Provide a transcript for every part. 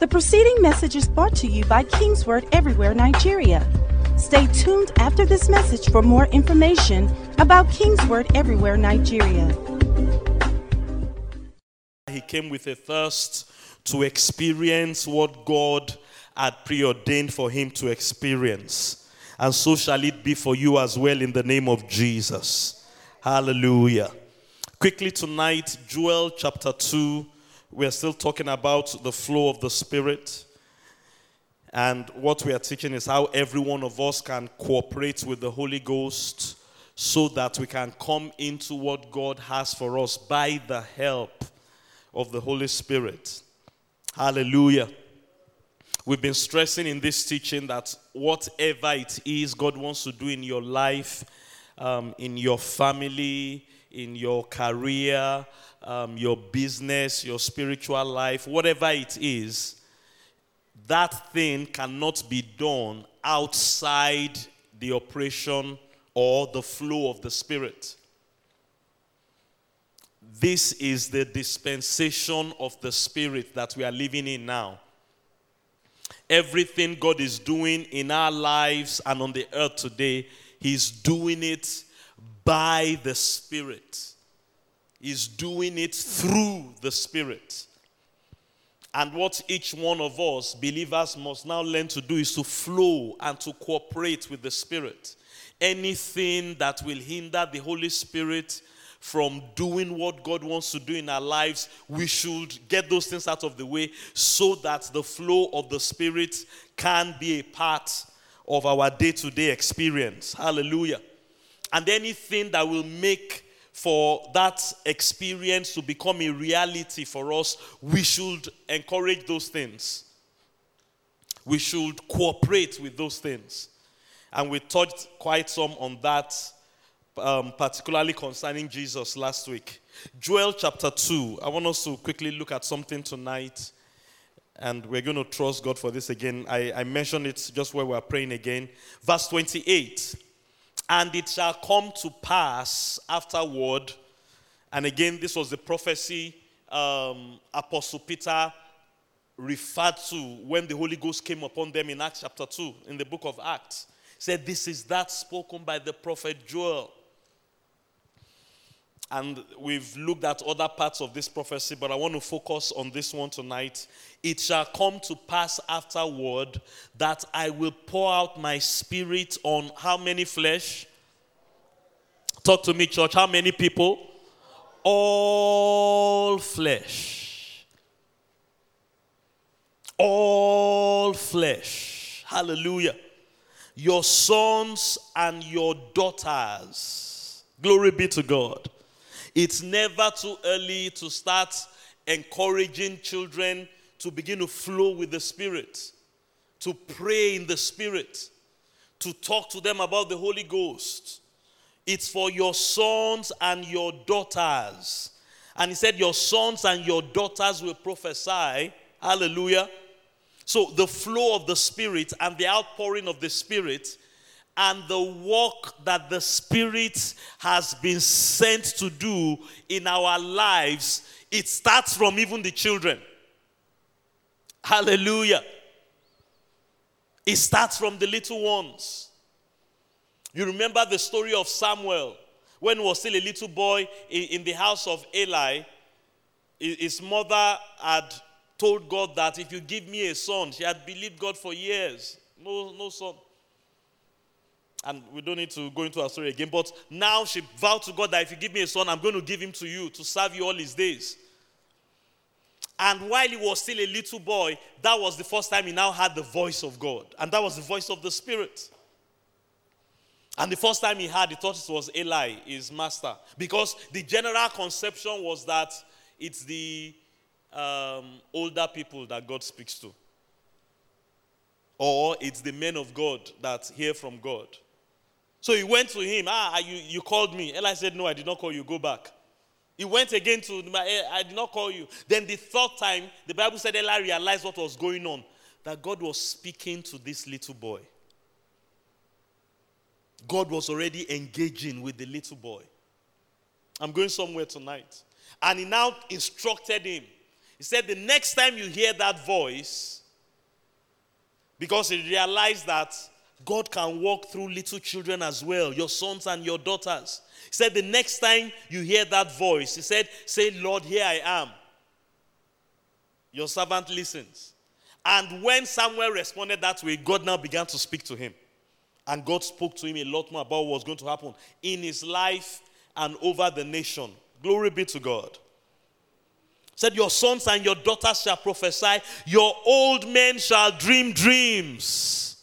The preceding message is brought to you by Kingsword Everywhere Nigeria. Stay tuned after this message for more information about Kingsword Everywhere Nigeria. He came with a thirst to experience what God had preordained for him to experience. And so shall it be for you as well in the name of Jesus. Hallelujah. Quickly tonight, Joel chapter 2. We are still talking about the flow of the Spirit. And what we are teaching is how every one of us can cooperate with the Holy Ghost so that we can come into what God has for us by the help of the Holy Spirit. Hallelujah. We've been stressing in this teaching that whatever it is God wants to do in your life, in your family, in your career, your business, your spiritual life, whatever it is, that thing cannot be done outside the operation or the flow of the Spirit. This is the dispensation of the Spirit that we are living in now. Everything God is doing in our lives and on the earth today, He's doing it by the Spirit. He's doing it through the Spirit. And what each one of us, believers, must now learn to do is to flow and to cooperate with the Spirit. Anything that will hinder the Holy Spirit from doing what God wants to do in our lives, we should get those things out of the way so that the flow of the Spirit can be a part of our day-to-day experience. Hallelujah. And anything that will make for that experience to become a reality for us, we should encourage those things. We should cooperate with those things. And we touched quite some on that, particularly concerning Jesus last week. Joel chapter 2. I want us to quickly look at something tonight. And we're going to trust God for this again. I mentioned it just where we're praying again. Verse 28. And it shall come to pass afterward. And again, this was the prophecy Apostle Peter referred to when the Holy Ghost came upon them in Acts chapter 2, in the book of Acts. He said, this is that spoken by the prophet Joel. And we've looked at other parts of this prophecy, but I want to focus on this one tonight. It shall come to pass afterward that I will pour out my Spirit on how many flesh? Talk to me, church. How many people? All flesh. All flesh. Hallelujah. Your sons and your daughters. Glory be to God. It's never too early to start encouraging children to begin to flow with the Spirit, to pray in the Spirit, to talk to them about the Holy Ghost. It's for your sons and your daughters. And he said, your sons and your daughters will prophesy. Hallelujah. So the flow of the Spirit and the outpouring of the Spirit and the work that the Spirit has been sent to do in our lives, it starts from even the children. Hallelujah. It starts from the little ones. You remember the story of Samuel. When he was still a little boy in the house of Eli, his mother had told God that if you give me a son, she had believed God for years. No son. And we don't need to go into our story again. But now she vowed to God that if you give me a son, I'm going to give him to you to serve you all his days. And while he was still a little boy, that was the first time he now had the voice of God. And that was the voice of the Spirit. And the first time he had, he thought it was Eli, his master. Because the general conception was that it's the older people that God speaks to. Or it's the men of God that hear from God. So he went to him. You called me. Eli said, no, I did not call you. Go back. He went again to, I did not call you. Then the third time, the Bible said Eli realized what was going on. That God was speaking to this little boy. God was already engaging with the little boy. I'm going somewhere tonight. And he now instructed him. He said, the next time you hear that voice, because he realized that God can walk through little children as well, your sons and your daughters. He said, the next time you hear that voice, he said, say, Lord, here I am. Your servant listens. And when Samuel responded that way, God now began to speak to him. And God spoke to him a lot more about what was going to happen in his life and over the nation. Glory be to God. He said, your sons and your daughters shall prophesy. Your old men shall dream dreams.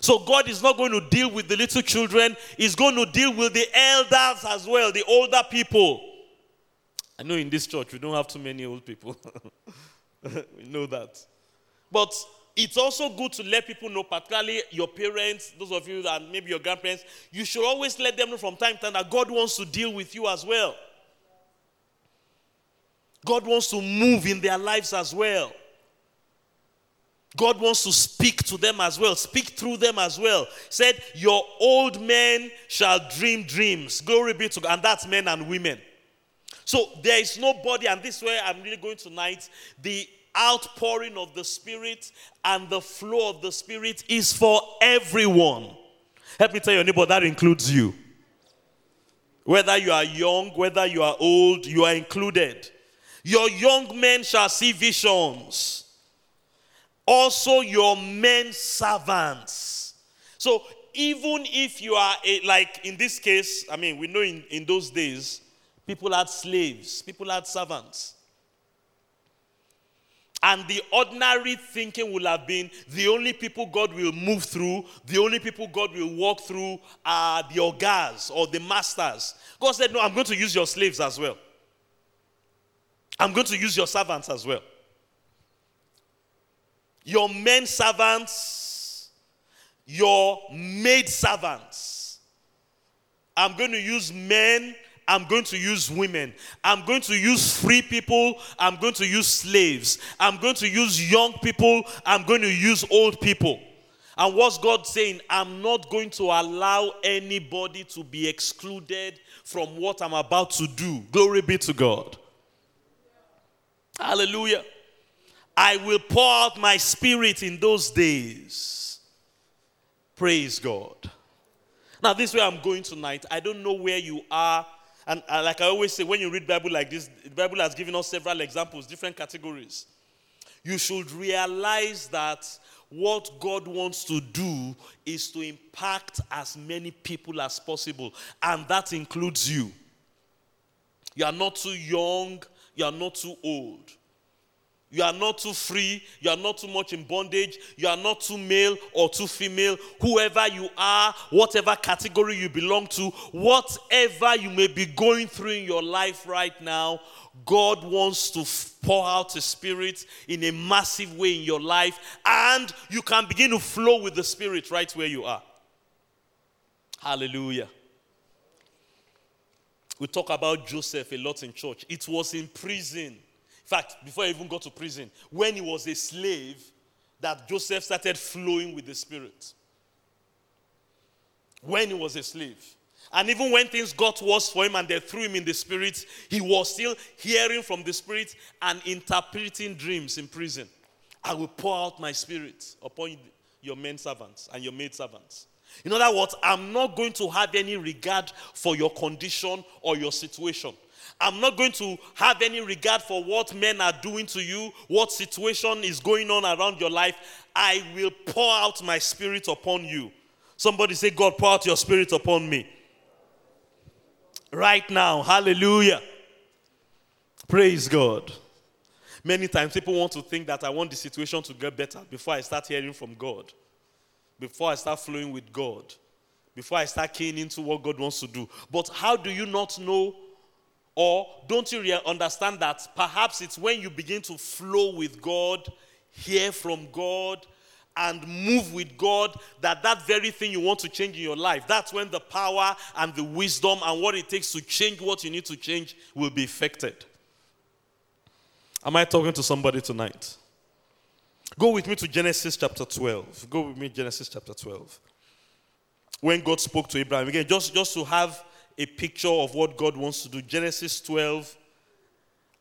So God is not going to deal with the little children. He's going to deal with the elders as well, the older people. I know in this church we don't have too many old people. We know that. But it's also good to let people know, particularly your parents, those of you and maybe your grandparents, you should always let them know from time to time that God wants to deal with you as well. God wants to move in their lives as well. God wants to speak to them as well, speak through them as well. He said, your old men shall dream dreams. Glory be to God. And that's men and women. So there is nobody, and this is where I'm really going tonight, the outpouring of the Spirit and the flow of the Spirit is for everyone. Help me tell your neighbor, that includes you. Whether you are young, whether you are old, you are included. Your young men shall see visions. Also your men servants. So even if you are, like in this case, I mean, we know in those days, people had slaves, people had servants. And the ordinary thinking will have been, the only people God will move through, the only people God will walk through are the ogres or the masters. God said, no, I'm going to use your slaves as well. I'm going to use your servants as well. Your men servants, your maid servants. I'm going to use men, I'm going to use women. I'm going to use free people. I'm going to use slaves. I'm going to use young people. I'm going to use old people. And what's God saying? I'm not going to allow anybody to be excluded from what I'm about to do. Glory be to God. Hallelujah. I will pour out my Spirit in those days. Praise God. Now, this way I'm going tonight. I don't know where you are. And like I always say, when you read Bible like this, the Bible has given us several examples, different categories. You should realize that what God wants to do is to impact as many people as possible. And that includes you. You are not too young. You are not too old. You are not too free. You are not too much in bondage. You are not too male or too female. Whoever you are, whatever category you belong to, whatever you may be going through in your life right now, God wants to pour out His Spirit in a massive way in your life, and you can begin to flow with the Spirit right where you are. Hallelujah. We talk about Joseph a lot in church. It was in prison. In fact, before he even got to prison, when he was a slave, that Joseph started flowing with the Spirit. When he was a slave. And even when things got worse for him and they threw him in the Spirit, he was still hearing from the Spirit and interpreting dreams in prison. I will pour out my Spirit upon your men servants and your maid servants. In other words, I'm not going to have any regard for your condition or your situation. I'm not going to have any regard for what men are doing to you, what situation is going on around your life. I will pour out my Spirit upon you. Somebody say, God, pour out your Spirit upon me. Right now, hallelujah. Praise God. Many times people want to think that I want the situation to get better before I start hearing from God, before I start flowing with God, before I start keying into what God wants to do. But how do you not know? Or don't you understand that perhaps it's when you begin to flow with God, hear from God, and move with God, that very thing you want to change in your life, that's when the power and the wisdom and what it takes to change what you need to change will be affected. Am I talking to somebody tonight? Go with me to Genesis chapter 12. Go with me to Genesis chapter 12. When God spoke to Abraham, again, just to have a picture of what God wants to do. Genesis 12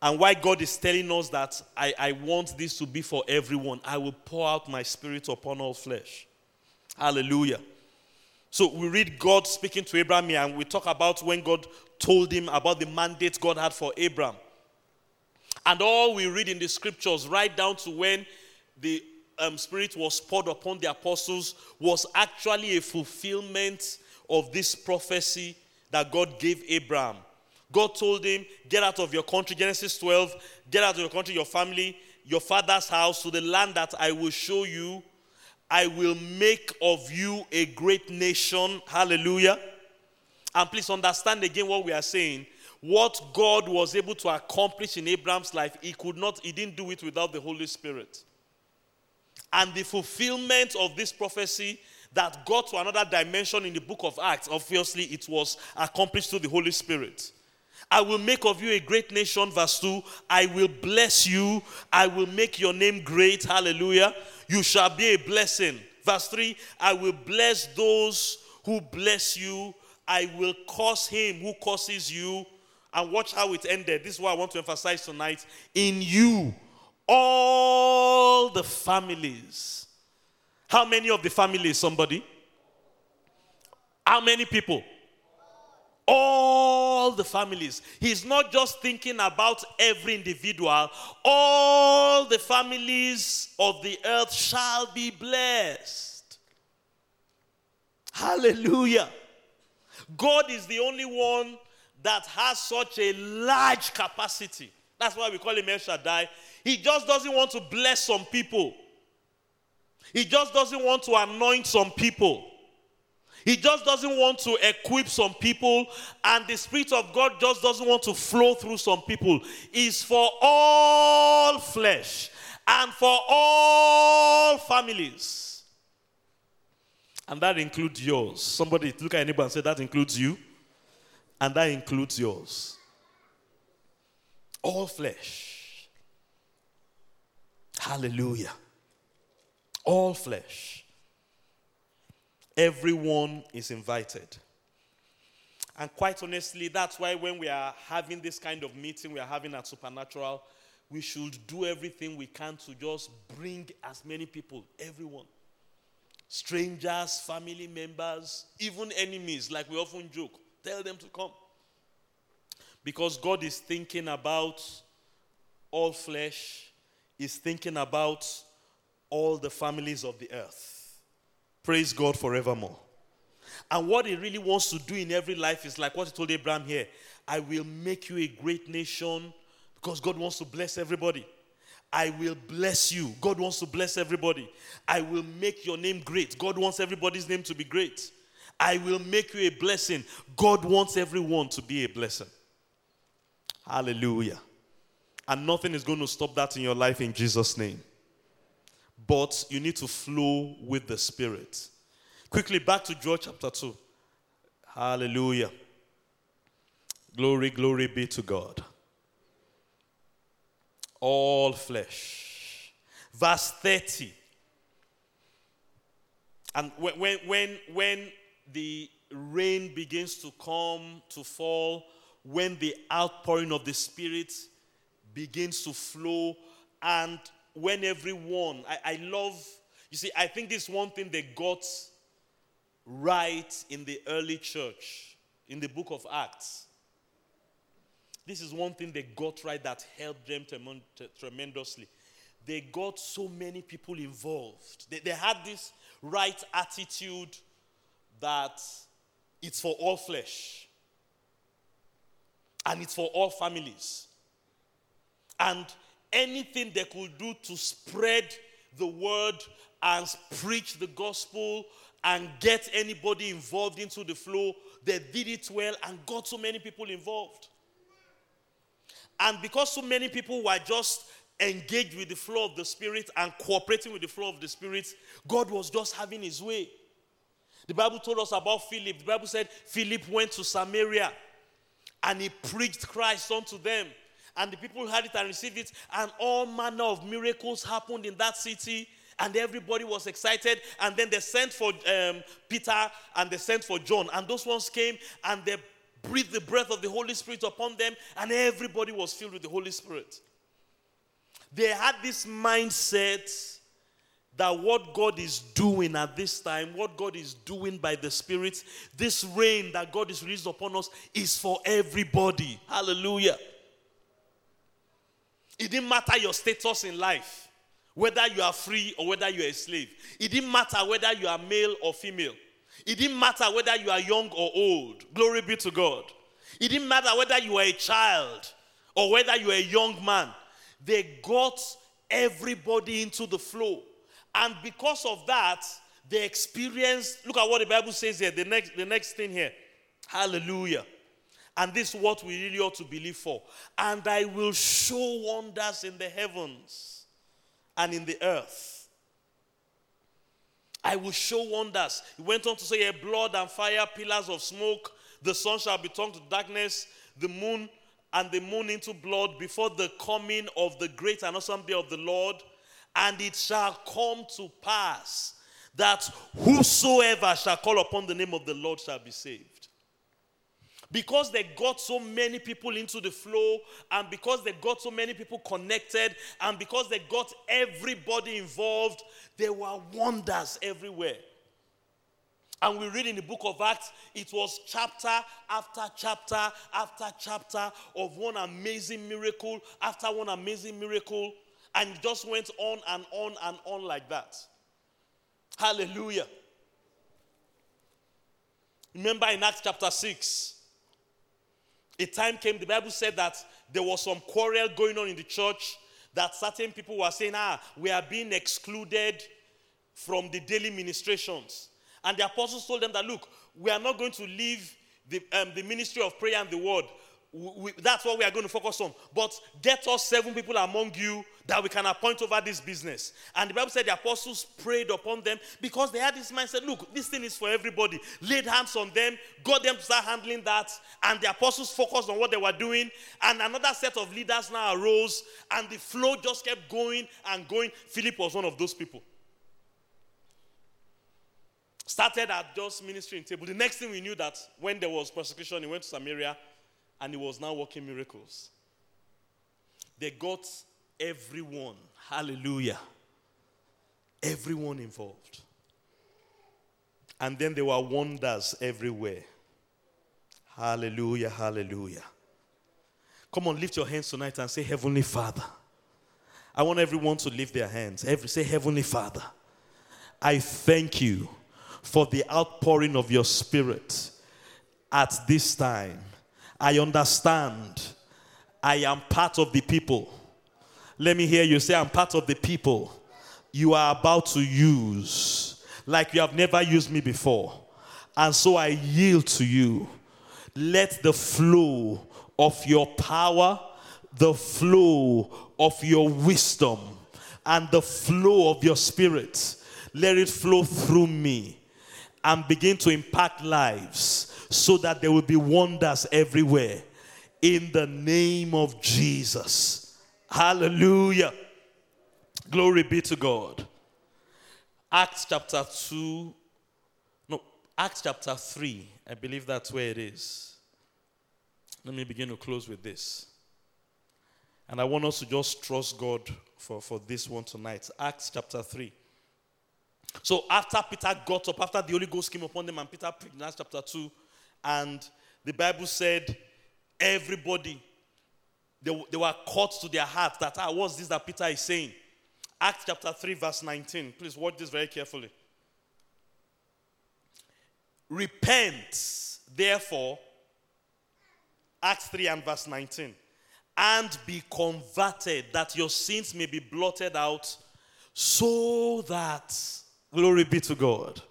And why God is telling us that I want this to be for everyone. I will pour out my spirit upon all flesh. Hallelujah. So we read God speaking to Abraham here, and we talk about when God told him about the mandate God had for Abraham. And all we read in the scriptures, right down to when the Spirit was poured upon the apostles, was actually a fulfillment of this prophecy that God gave Abraham. God told him, get out of your country, Genesis 12, get out of your country, your family, your father's house, to the land that I will show you. I will make of you a great nation. Hallelujah. And please understand again what we are saying. What God was able to accomplish in Abraham's life, he didn't do it without the Holy Spirit. And the fulfillment of this prophecy that got to another dimension in the book of Acts, obviously it was accomplished through the Holy Spirit. I will make of you a great nation, verse 2. I will bless you. I will make your name great. Hallelujah. You shall be a blessing. Verse 3, I will bless those who bless you. I will curse him who curses you. And watch how it ended. This is what I want to emphasize tonight. In you, all the families. How many of the families, somebody? How many people? All the families. He's not just thinking about every individual. All the families of the earth shall be blessed. Hallelujah. God is the only one that has such a large capacity. That's why we call him El Shaddai. He just doesn't want to bless some people. He just doesn't want to anoint some people. He just doesn't want to equip some people. And the Spirit of God just doesn't want to flow through some people. It's for all flesh and for all families. And that includes yours. Somebody look at anybody and say, that includes you. And that includes yours. All flesh. Hallelujah. All flesh. Everyone is invited. And quite honestly, that's why when we are having this kind of meeting we are having at Supernatural, we should do everything we can to just bring as many people, everyone. Strangers, family members, even enemies, like we often joke. Tell them to come. Because God is thinking about all flesh. He's thinking about all the families of the earth. Praise God forevermore. And what he really wants to do in every life is like what he told Abraham here. I will make you a great nation, because God wants to bless everybody. I will bless you. God wants to bless everybody. I will make your name great. God wants everybody's name to be great. I will make you a blessing. God wants everyone to be a blessing. Hallelujah. And nothing is going to stop that in your life in Jesus' name. But you need to flow with the Spirit. Quickly back to Joel chapter 2. Hallelujah. Glory, glory be to God. All flesh. Verse 30. And when the rain begins to come, to fall, when the outpouring of the Spirit begins to flow, and when everyone, I love, you see, I think this is one thing they got right in the early church, in the book of Acts. This is one thing they got right that helped them tremendously. They got so many people involved. They had this right attitude that it's for all flesh. And it's for all families. And anything they could do to spread the word and preach the gospel and get anybody involved into the flow, they did it well and got so many people involved. And because so many people were just engaged with the flow of the Spirit and cooperating with the flow of the Spirit, God was just having his way. The Bible told us about Philip. The Bible said Philip went to Samaria and he preached Christ unto them. And the people heard it and received it, and all manner of miracles happened in that city, and everybody was excited. And then they sent for Peter and they sent for John, and those ones came and they breathed the breath of the Holy Spirit upon them, and everybody was filled with the Holy Spirit. They had this mindset that what God is doing at this time, what God is doing by the Spirit, this rain that God is released upon us is for everybody. Hallelujah. It didn't matter your status in life, whether you are free or whether you are a slave. It didn't matter whether you are male or female. It didn't matter whether you are young or old. Glory be to God. It didn't matter whether you are a child or whether you are a young man. They got everybody into the flow. And because of that, they experienced, look at what the Bible says here, the next thing here. Hallelujah. And this is what we really ought to believe for. And I will show wonders in the heavens and in the earth. I will show wonders. He went on to say, blood and fire, pillars of smoke, the sun shall be turned to darkness, the moon and the moon into blood before the coming of the great and awesome day of the Lord. And it shall come to pass that whosoever shall call upon the name of the Lord shall be saved. Because they got so many people into the flow, and because they got so many people connected, and because they got everybody involved, there were wonders everywhere. And we read in the book of Acts, it was chapter after chapter after chapter of one amazing miracle after one amazing miracle. And it just went on and on and on like that. Hallelujah. Remember in Acts chapter 6, a time came, the Bible said that there was some quarrel going on in the church, that certain people were saying, we are being excluded from the daily ministrations. And the apostles told them that, look, we are not going to leave the ministry of prayer and the word. That's what we are going to focus on. But get us 7 people among you that we can appoint over this business. And the Bible said the apostles prayed upon them because they had this mindset, look, this thing is for everybody. Laid hands on them, got them to start handling that. And the apostles focused on what they were doing. And another set of leaders now arose. And the flow just kept going and going. Philip was one of those people. Started at just ministry in table. The next thing we knew that when there was persecution, he went to Samaria. And he was now working miracles. They got everyone, hallelujah, everyone involved. And then there were wonders everywhere. Hallelujah, hallelujah. Come on, lift your hands tonight and say, Heavenly Father. I want everyone to lift their hands. Say, Heavenly Father, I thank you for the outpouring of your Spirit at this time. I understand. I am part of the people. Let me hear you say, I'm part of the people you are about to use like you have never used me before. And so I yield to you. Let the flow of your power, the flow of your wisdom, and the flow of your Spirit, let it flow through me and begin to impact lives, so that there will be wonders everywhere. In the name of Jesus. Hallelujah. Glory be to God. Acts chapter 3. I believe that's where it is. Let me begin to close with this. And I want us to just trust God for this one tonight. Acts chapter 3. So after Peter got up, after the Holy Ghost came upon them and Peter preached in Acts chapter 2, and the Bible said, everybody, they were caught to their heart that, what's this that Peter is saying? Acts chapter 3, verse 19. Please watch this very carefully. Repent, therefore, Acts 3 and verse 19, and be converted that your sins may be blotted out, so that, glory be to God,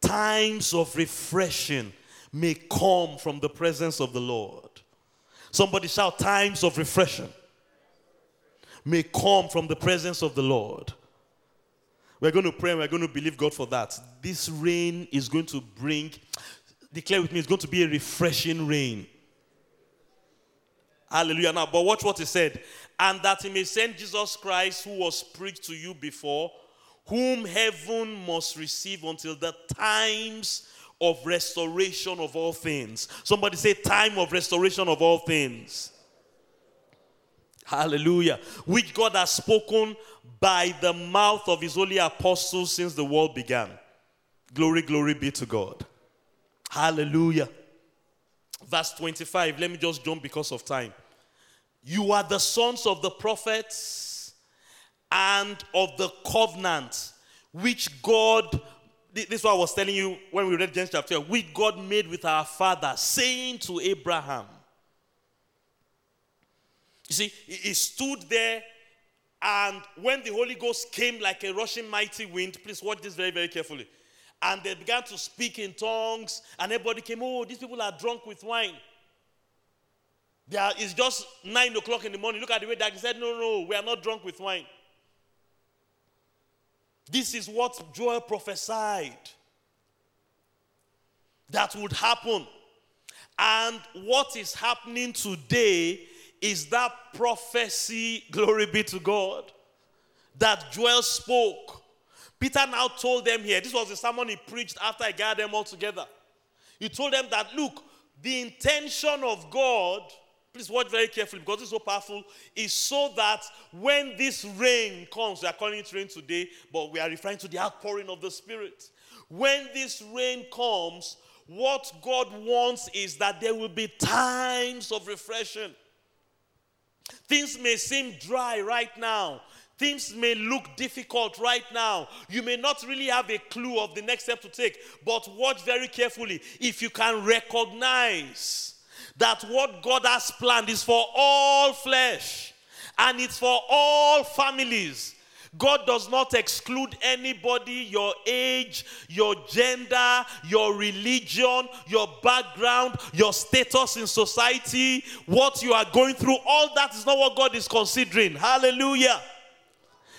times of refreshing may come from the presence of the Lord. Somebody shout, times of refreshing may come from the presence of the Lord. We're going to pray and we're going to believe God for that. This rain is going to bring, declare with me, it's going to be a refreshing rain. Hallelujah. Now, but watch what he said. And that he may send Jesus Christ, who was preached to you before, whom heaven must receive until the times of restoration of all things. Somebody say, time of restoration of all things. Hallelujah. Which God has spoken by the mouth of his holy apostles since the world began. Glory, glory be to God. Hallelujah. Verse 25. Let me just jump because of time. You are the sons of the prophets and of the covenant which God, this is what I was telling you when we read Genesis chapter 12, which God made with our father, saying to Abraham. You see, he stood there, and when the Holy Ghost came like a rushing mighty wind, please watch this very, very carefully. And they began to speak in tongues, and everybody came, oh, these people are drunk with wine. It's just 9 o'clock in the morning. Look at the way that he said, no, we are not drunk with wine. This is what Joel prophesied that would happen. And what is happening today is that prophecy, glory be to God, that Joel spoke. Peter now told them here, this was the sermon he preached after I gathered them all together. He told them that, look, the intention of God, please watch very carefully because it's so powerful, is so that when this rain comes, we are calling it rain today, but we are referring to the outpouring of the Spirit. When this rain comes, what God wants is that there will be times of refreshing. Things may seem dry right now. Things may look difficult right now. You may not really have a clue of the next step to take, but watch very carefully. If you can recognize that what God has planned is for all flesh and it's for all families. God does not exclude anybody, your age, your gender, your religion, your background, your status in society, what you are going through. All that is not what God is considering. Hallelujah.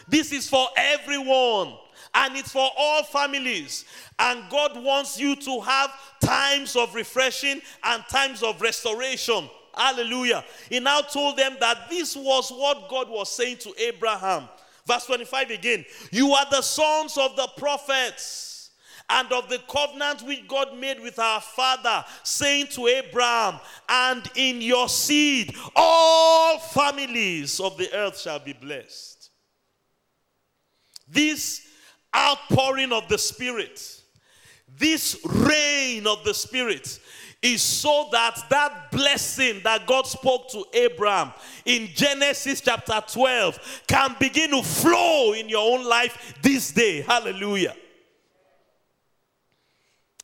This is for everyone, and it's for all families. And God wants you to have times of refreshing and times of restoration. Hallelujah. He now told them that this was what God was saying to Abraham. Verse 25 again. You are the sons of the prophets and of the covenant which God made with our father, saying to Abraham, and in your seed all families of the earth shall be blessed. This outpouring of the Spirit, this rain of the Spirit is so that that blessing that God spoke to Abraham in Genesis chapter 12 can begin to flow in your own life this day. Hallelujah.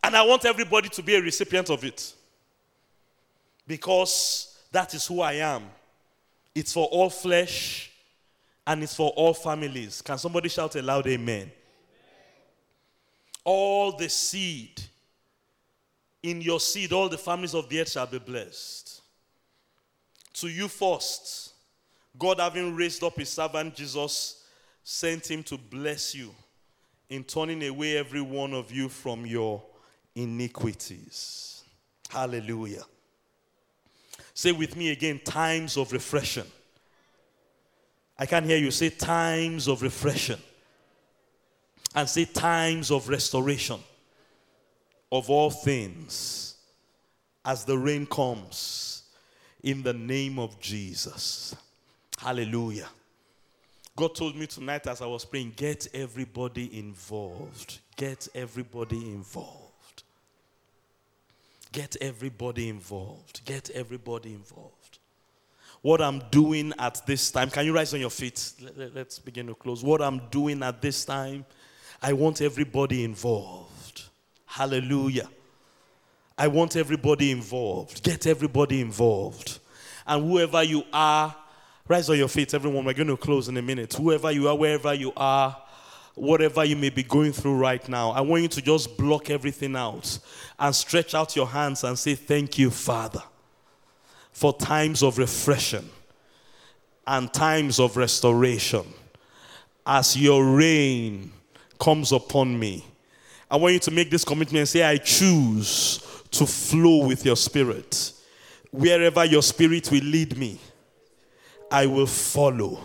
And I want everybody to be a recipient of it because that is who I am. It's for all flesh. And it's for all families. Can somebody shout a loud amen? Amen? All the seed, in your seed, all the families of the earth shall be blessed. To you first, God, having raised up his servant Jesus, sent him to bless you in turning away every one of you from your iniquities. Hallelujah. Say with me again, times of refreshing. I can hear you say times of refreshing and say times of restoration of all things as the rain comes in the name of Jesus. Hallelujah. God told me tonight as I was praying, get everybody involved. Get everybody involved. Get everybody involved. Get everybody involved. What I'm doing at this time, can you rise on your feet? Let's begin to close. What I'm doing at this time, I want everybody involved. Hallelujah. I want everybody involved. Get everybody involved. And whoever you are, rise on your feet, everyone. We're going to close in a minute. Whoever you are, wherever you are, whatever you may be going through right now, I want you to just block everything out and stretch out your hands and say, thank you, Father, for times of refreshing and times of restoration. As your rain comes upon me, I want you to make this commitment and say, I choose to flow with your Spirit. Wherever your Spirit will lead me, I will follow.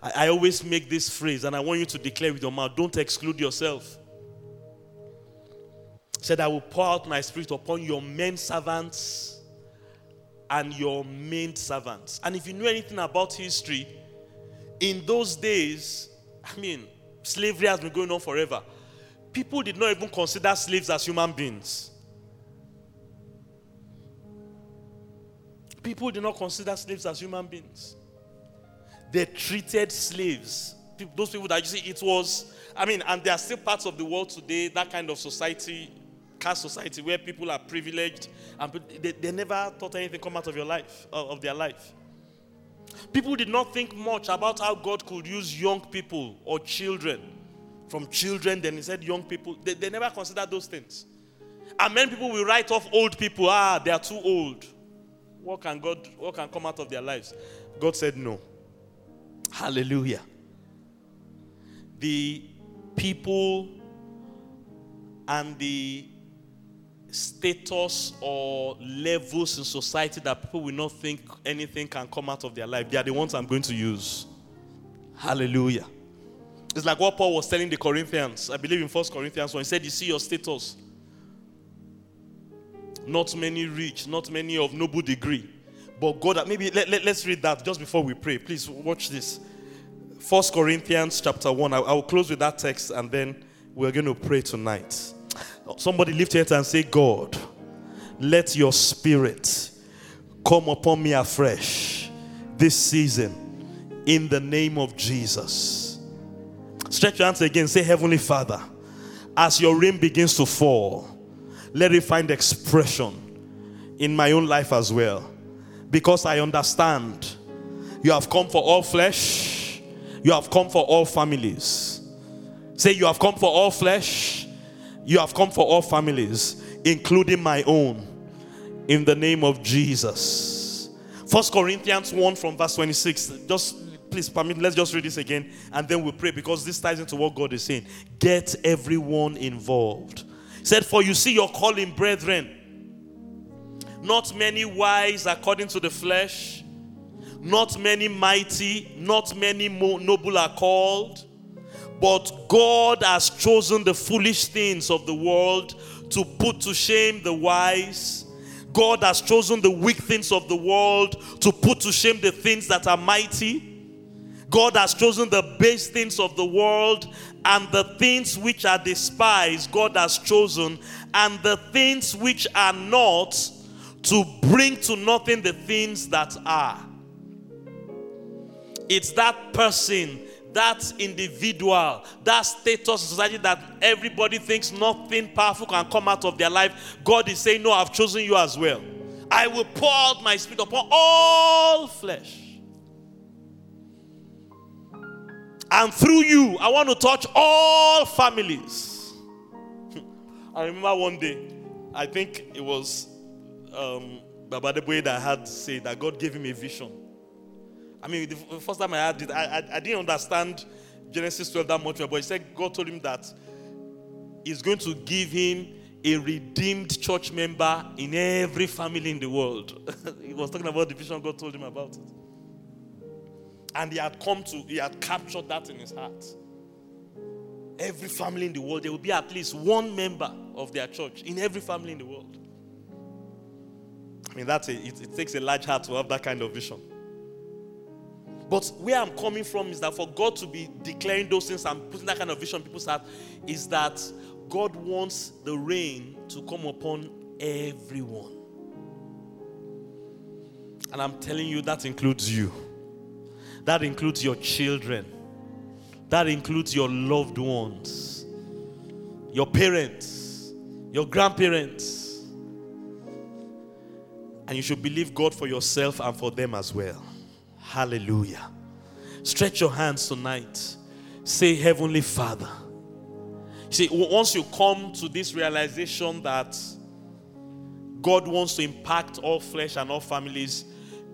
I always make this phrase, and I want you to declare with your mouth, don't exclude yourself. said, I will pour out my spirit upon your men servants and your maid servants. And if you know anything about history, in those days, I mean, slavery has been going on forever. People did not even consider slaves as human beings. People did not consider slaves as human beings. They treated slaves. Those people that you see, it was, I mean, and there are still parts of the world today, that kind of society, caste society, where people are privileged, and they never thought anything come out of your life, of their life. People did not think much about how God could use young people or children. From children, then he said young people. They never considered those things. And many people will write off old people. Ah, they are too old. What can come out of their lives? God said no. Hallelujah. The people and the status or levels in society that people will not think anything can come out of their life, they are the ones I'm going to use. Hallelujah. It's like what Paul was telling the Corinthians, I believe in First Corinthians 1. He said, you see your status. Not many rich, not many of noble degree. But God, maybe let's read that just before we pray. Please watch this. First Corinthians chapter 1. I will close with that text and then we're going to pray tonight. Somebody lift your hand and say, God, let your spirit come upon me afresh this season in the name of Jesus. Stretch your hands again. Say, Heavenly Father, as your rain begins to fall, let it find expression in my own life as well. Because I understand you have come for all flesh. You have come for all families. Say, you have come for all flesh. You have come for all families, including my own. In the name of Jesus. 1 Corinthians 1 from verse 26. Please permit, let's just read this again and then we'll pray because this ties into what God is saying. Get everyone involved. He said, for you see your calling, brethren. Not many wise according to the flesh. Not many mighty. Not many noble are called. But God has chosen the foolish things of the world to put to shame the wise. God has chosen the weak things of the world to put to shame the things that are mighty. God has chosen the base things of the world, and the things which are despised, God has chosen, and the things which are not, to bring to nothing the things that are. It's that person, that individual, that status in society that everybody thinks nothing powerful can come out of their life. God is saying, no, I've chosen you as well. I will pour out my spirit upon all flesh. And through you, I want to touch all families. I remember one day, I think it was Baba Deboye that had said that God gave him a vision. I mean, the first time I had it, I didn't understand Genesis 12 that much, but he said God told him that he's going to give him a redeemed church member in every family in the world. He was talking about the vision God told him about it. And he had captured that in his heart. Every family in the world, there will be at least one member of their church in every family in the world. I mean, it takes a large heart to have that kind of vision. But where I'm coming from is that for God to be declaring those things and putting that kind of vision in people's heart is that God wants the rain to come upon everyone. And I'm telling you, that includes you. That includes your children. That includes your loved ones, your parents, your grandparents. And you should believe God for yourself and for them as well. Hallelujah. Stretch your hands tonight. Say, Heavenly Father. See, once you come to this realization that God wants to impact all flesh and all families,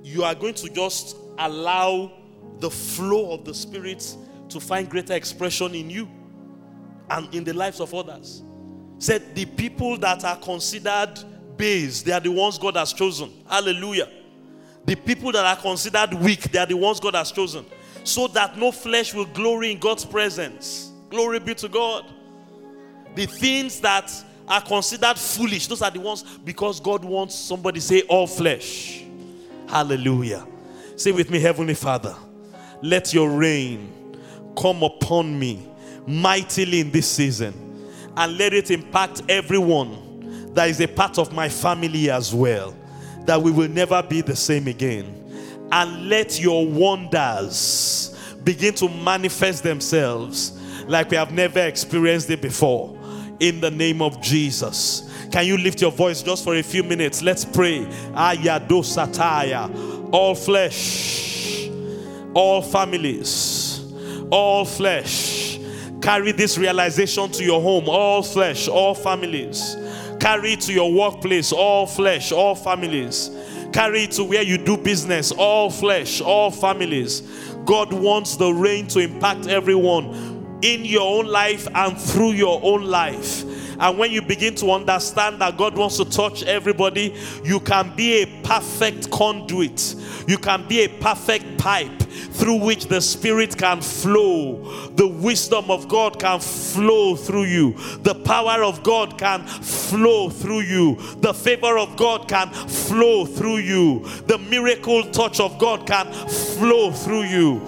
you are going to just allow the flow of the Spirit to find greater expression in you and in the lives of others. Said the people that are considered base, they are the ones God has chosen. Hallelujah. The people that are considered weak, they are the ones God has chosen. So that no flesh will glory in God's presence. Glory be to God. The things that are considered foolish. Those are the ones, because God wants somebody say all flesh. Hallelujah. Say with me, Heavenly Father, let your reign come upon me mightily in this season, and let it impact everyone that is a part of my family as well, that we will never be the same again. And let your wonders begin to manifest themselves like we have never experienced it before. In the name of Jesus. Can you lift your voice just for a few minutes? Let's pray. Ayado Sataya. All flesh, all families, all flesh. Carry this realization to your home. All flesh, all families. Carry it to your workplace. All flesh, all families. Carry it to where you do business. All flesh, all families. God wants the rain to impact everyone in your own life and through your own life. And when you begin to understand that God wants to touch everybody, you can be a perfect conduit. You can be a perfect pipe through which the Spirit can flow. The wisdom of God can flow through you. The power of God can flow through you. The favor of God can flow through you. The miracle touch of God can flow through you.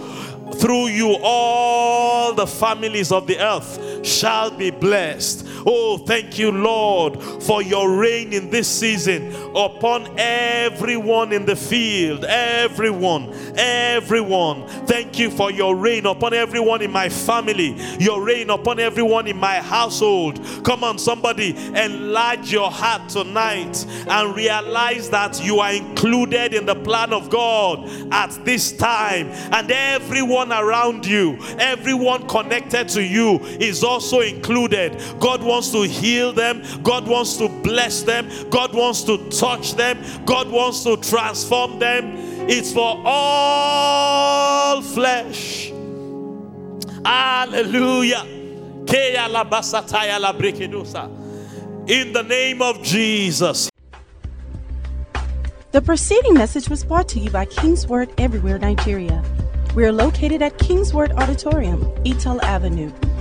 Through you, all the families of the earth shall be blessed. Oh, thank you, Lord, for your reign in this season upon everyone in the field. Everyone, everyone. Thank you for your reign upon everyone in my family, your reign upon everyone in my household. Come on, somebody, enlarge your heart tonight and realize that you are included in the plan of God at this time, and everyone around you, everyone connected to you is also included. God wants to heal them. God wants to bless them. God wants to touch them. God wants to transform them. It's for all flesh. Hallelujah. In the name of Jesus. The preceding message was brought to you by Kingsword Everywhere Nigeria. We are located at Kingsword Auditorium, Itel Avenue,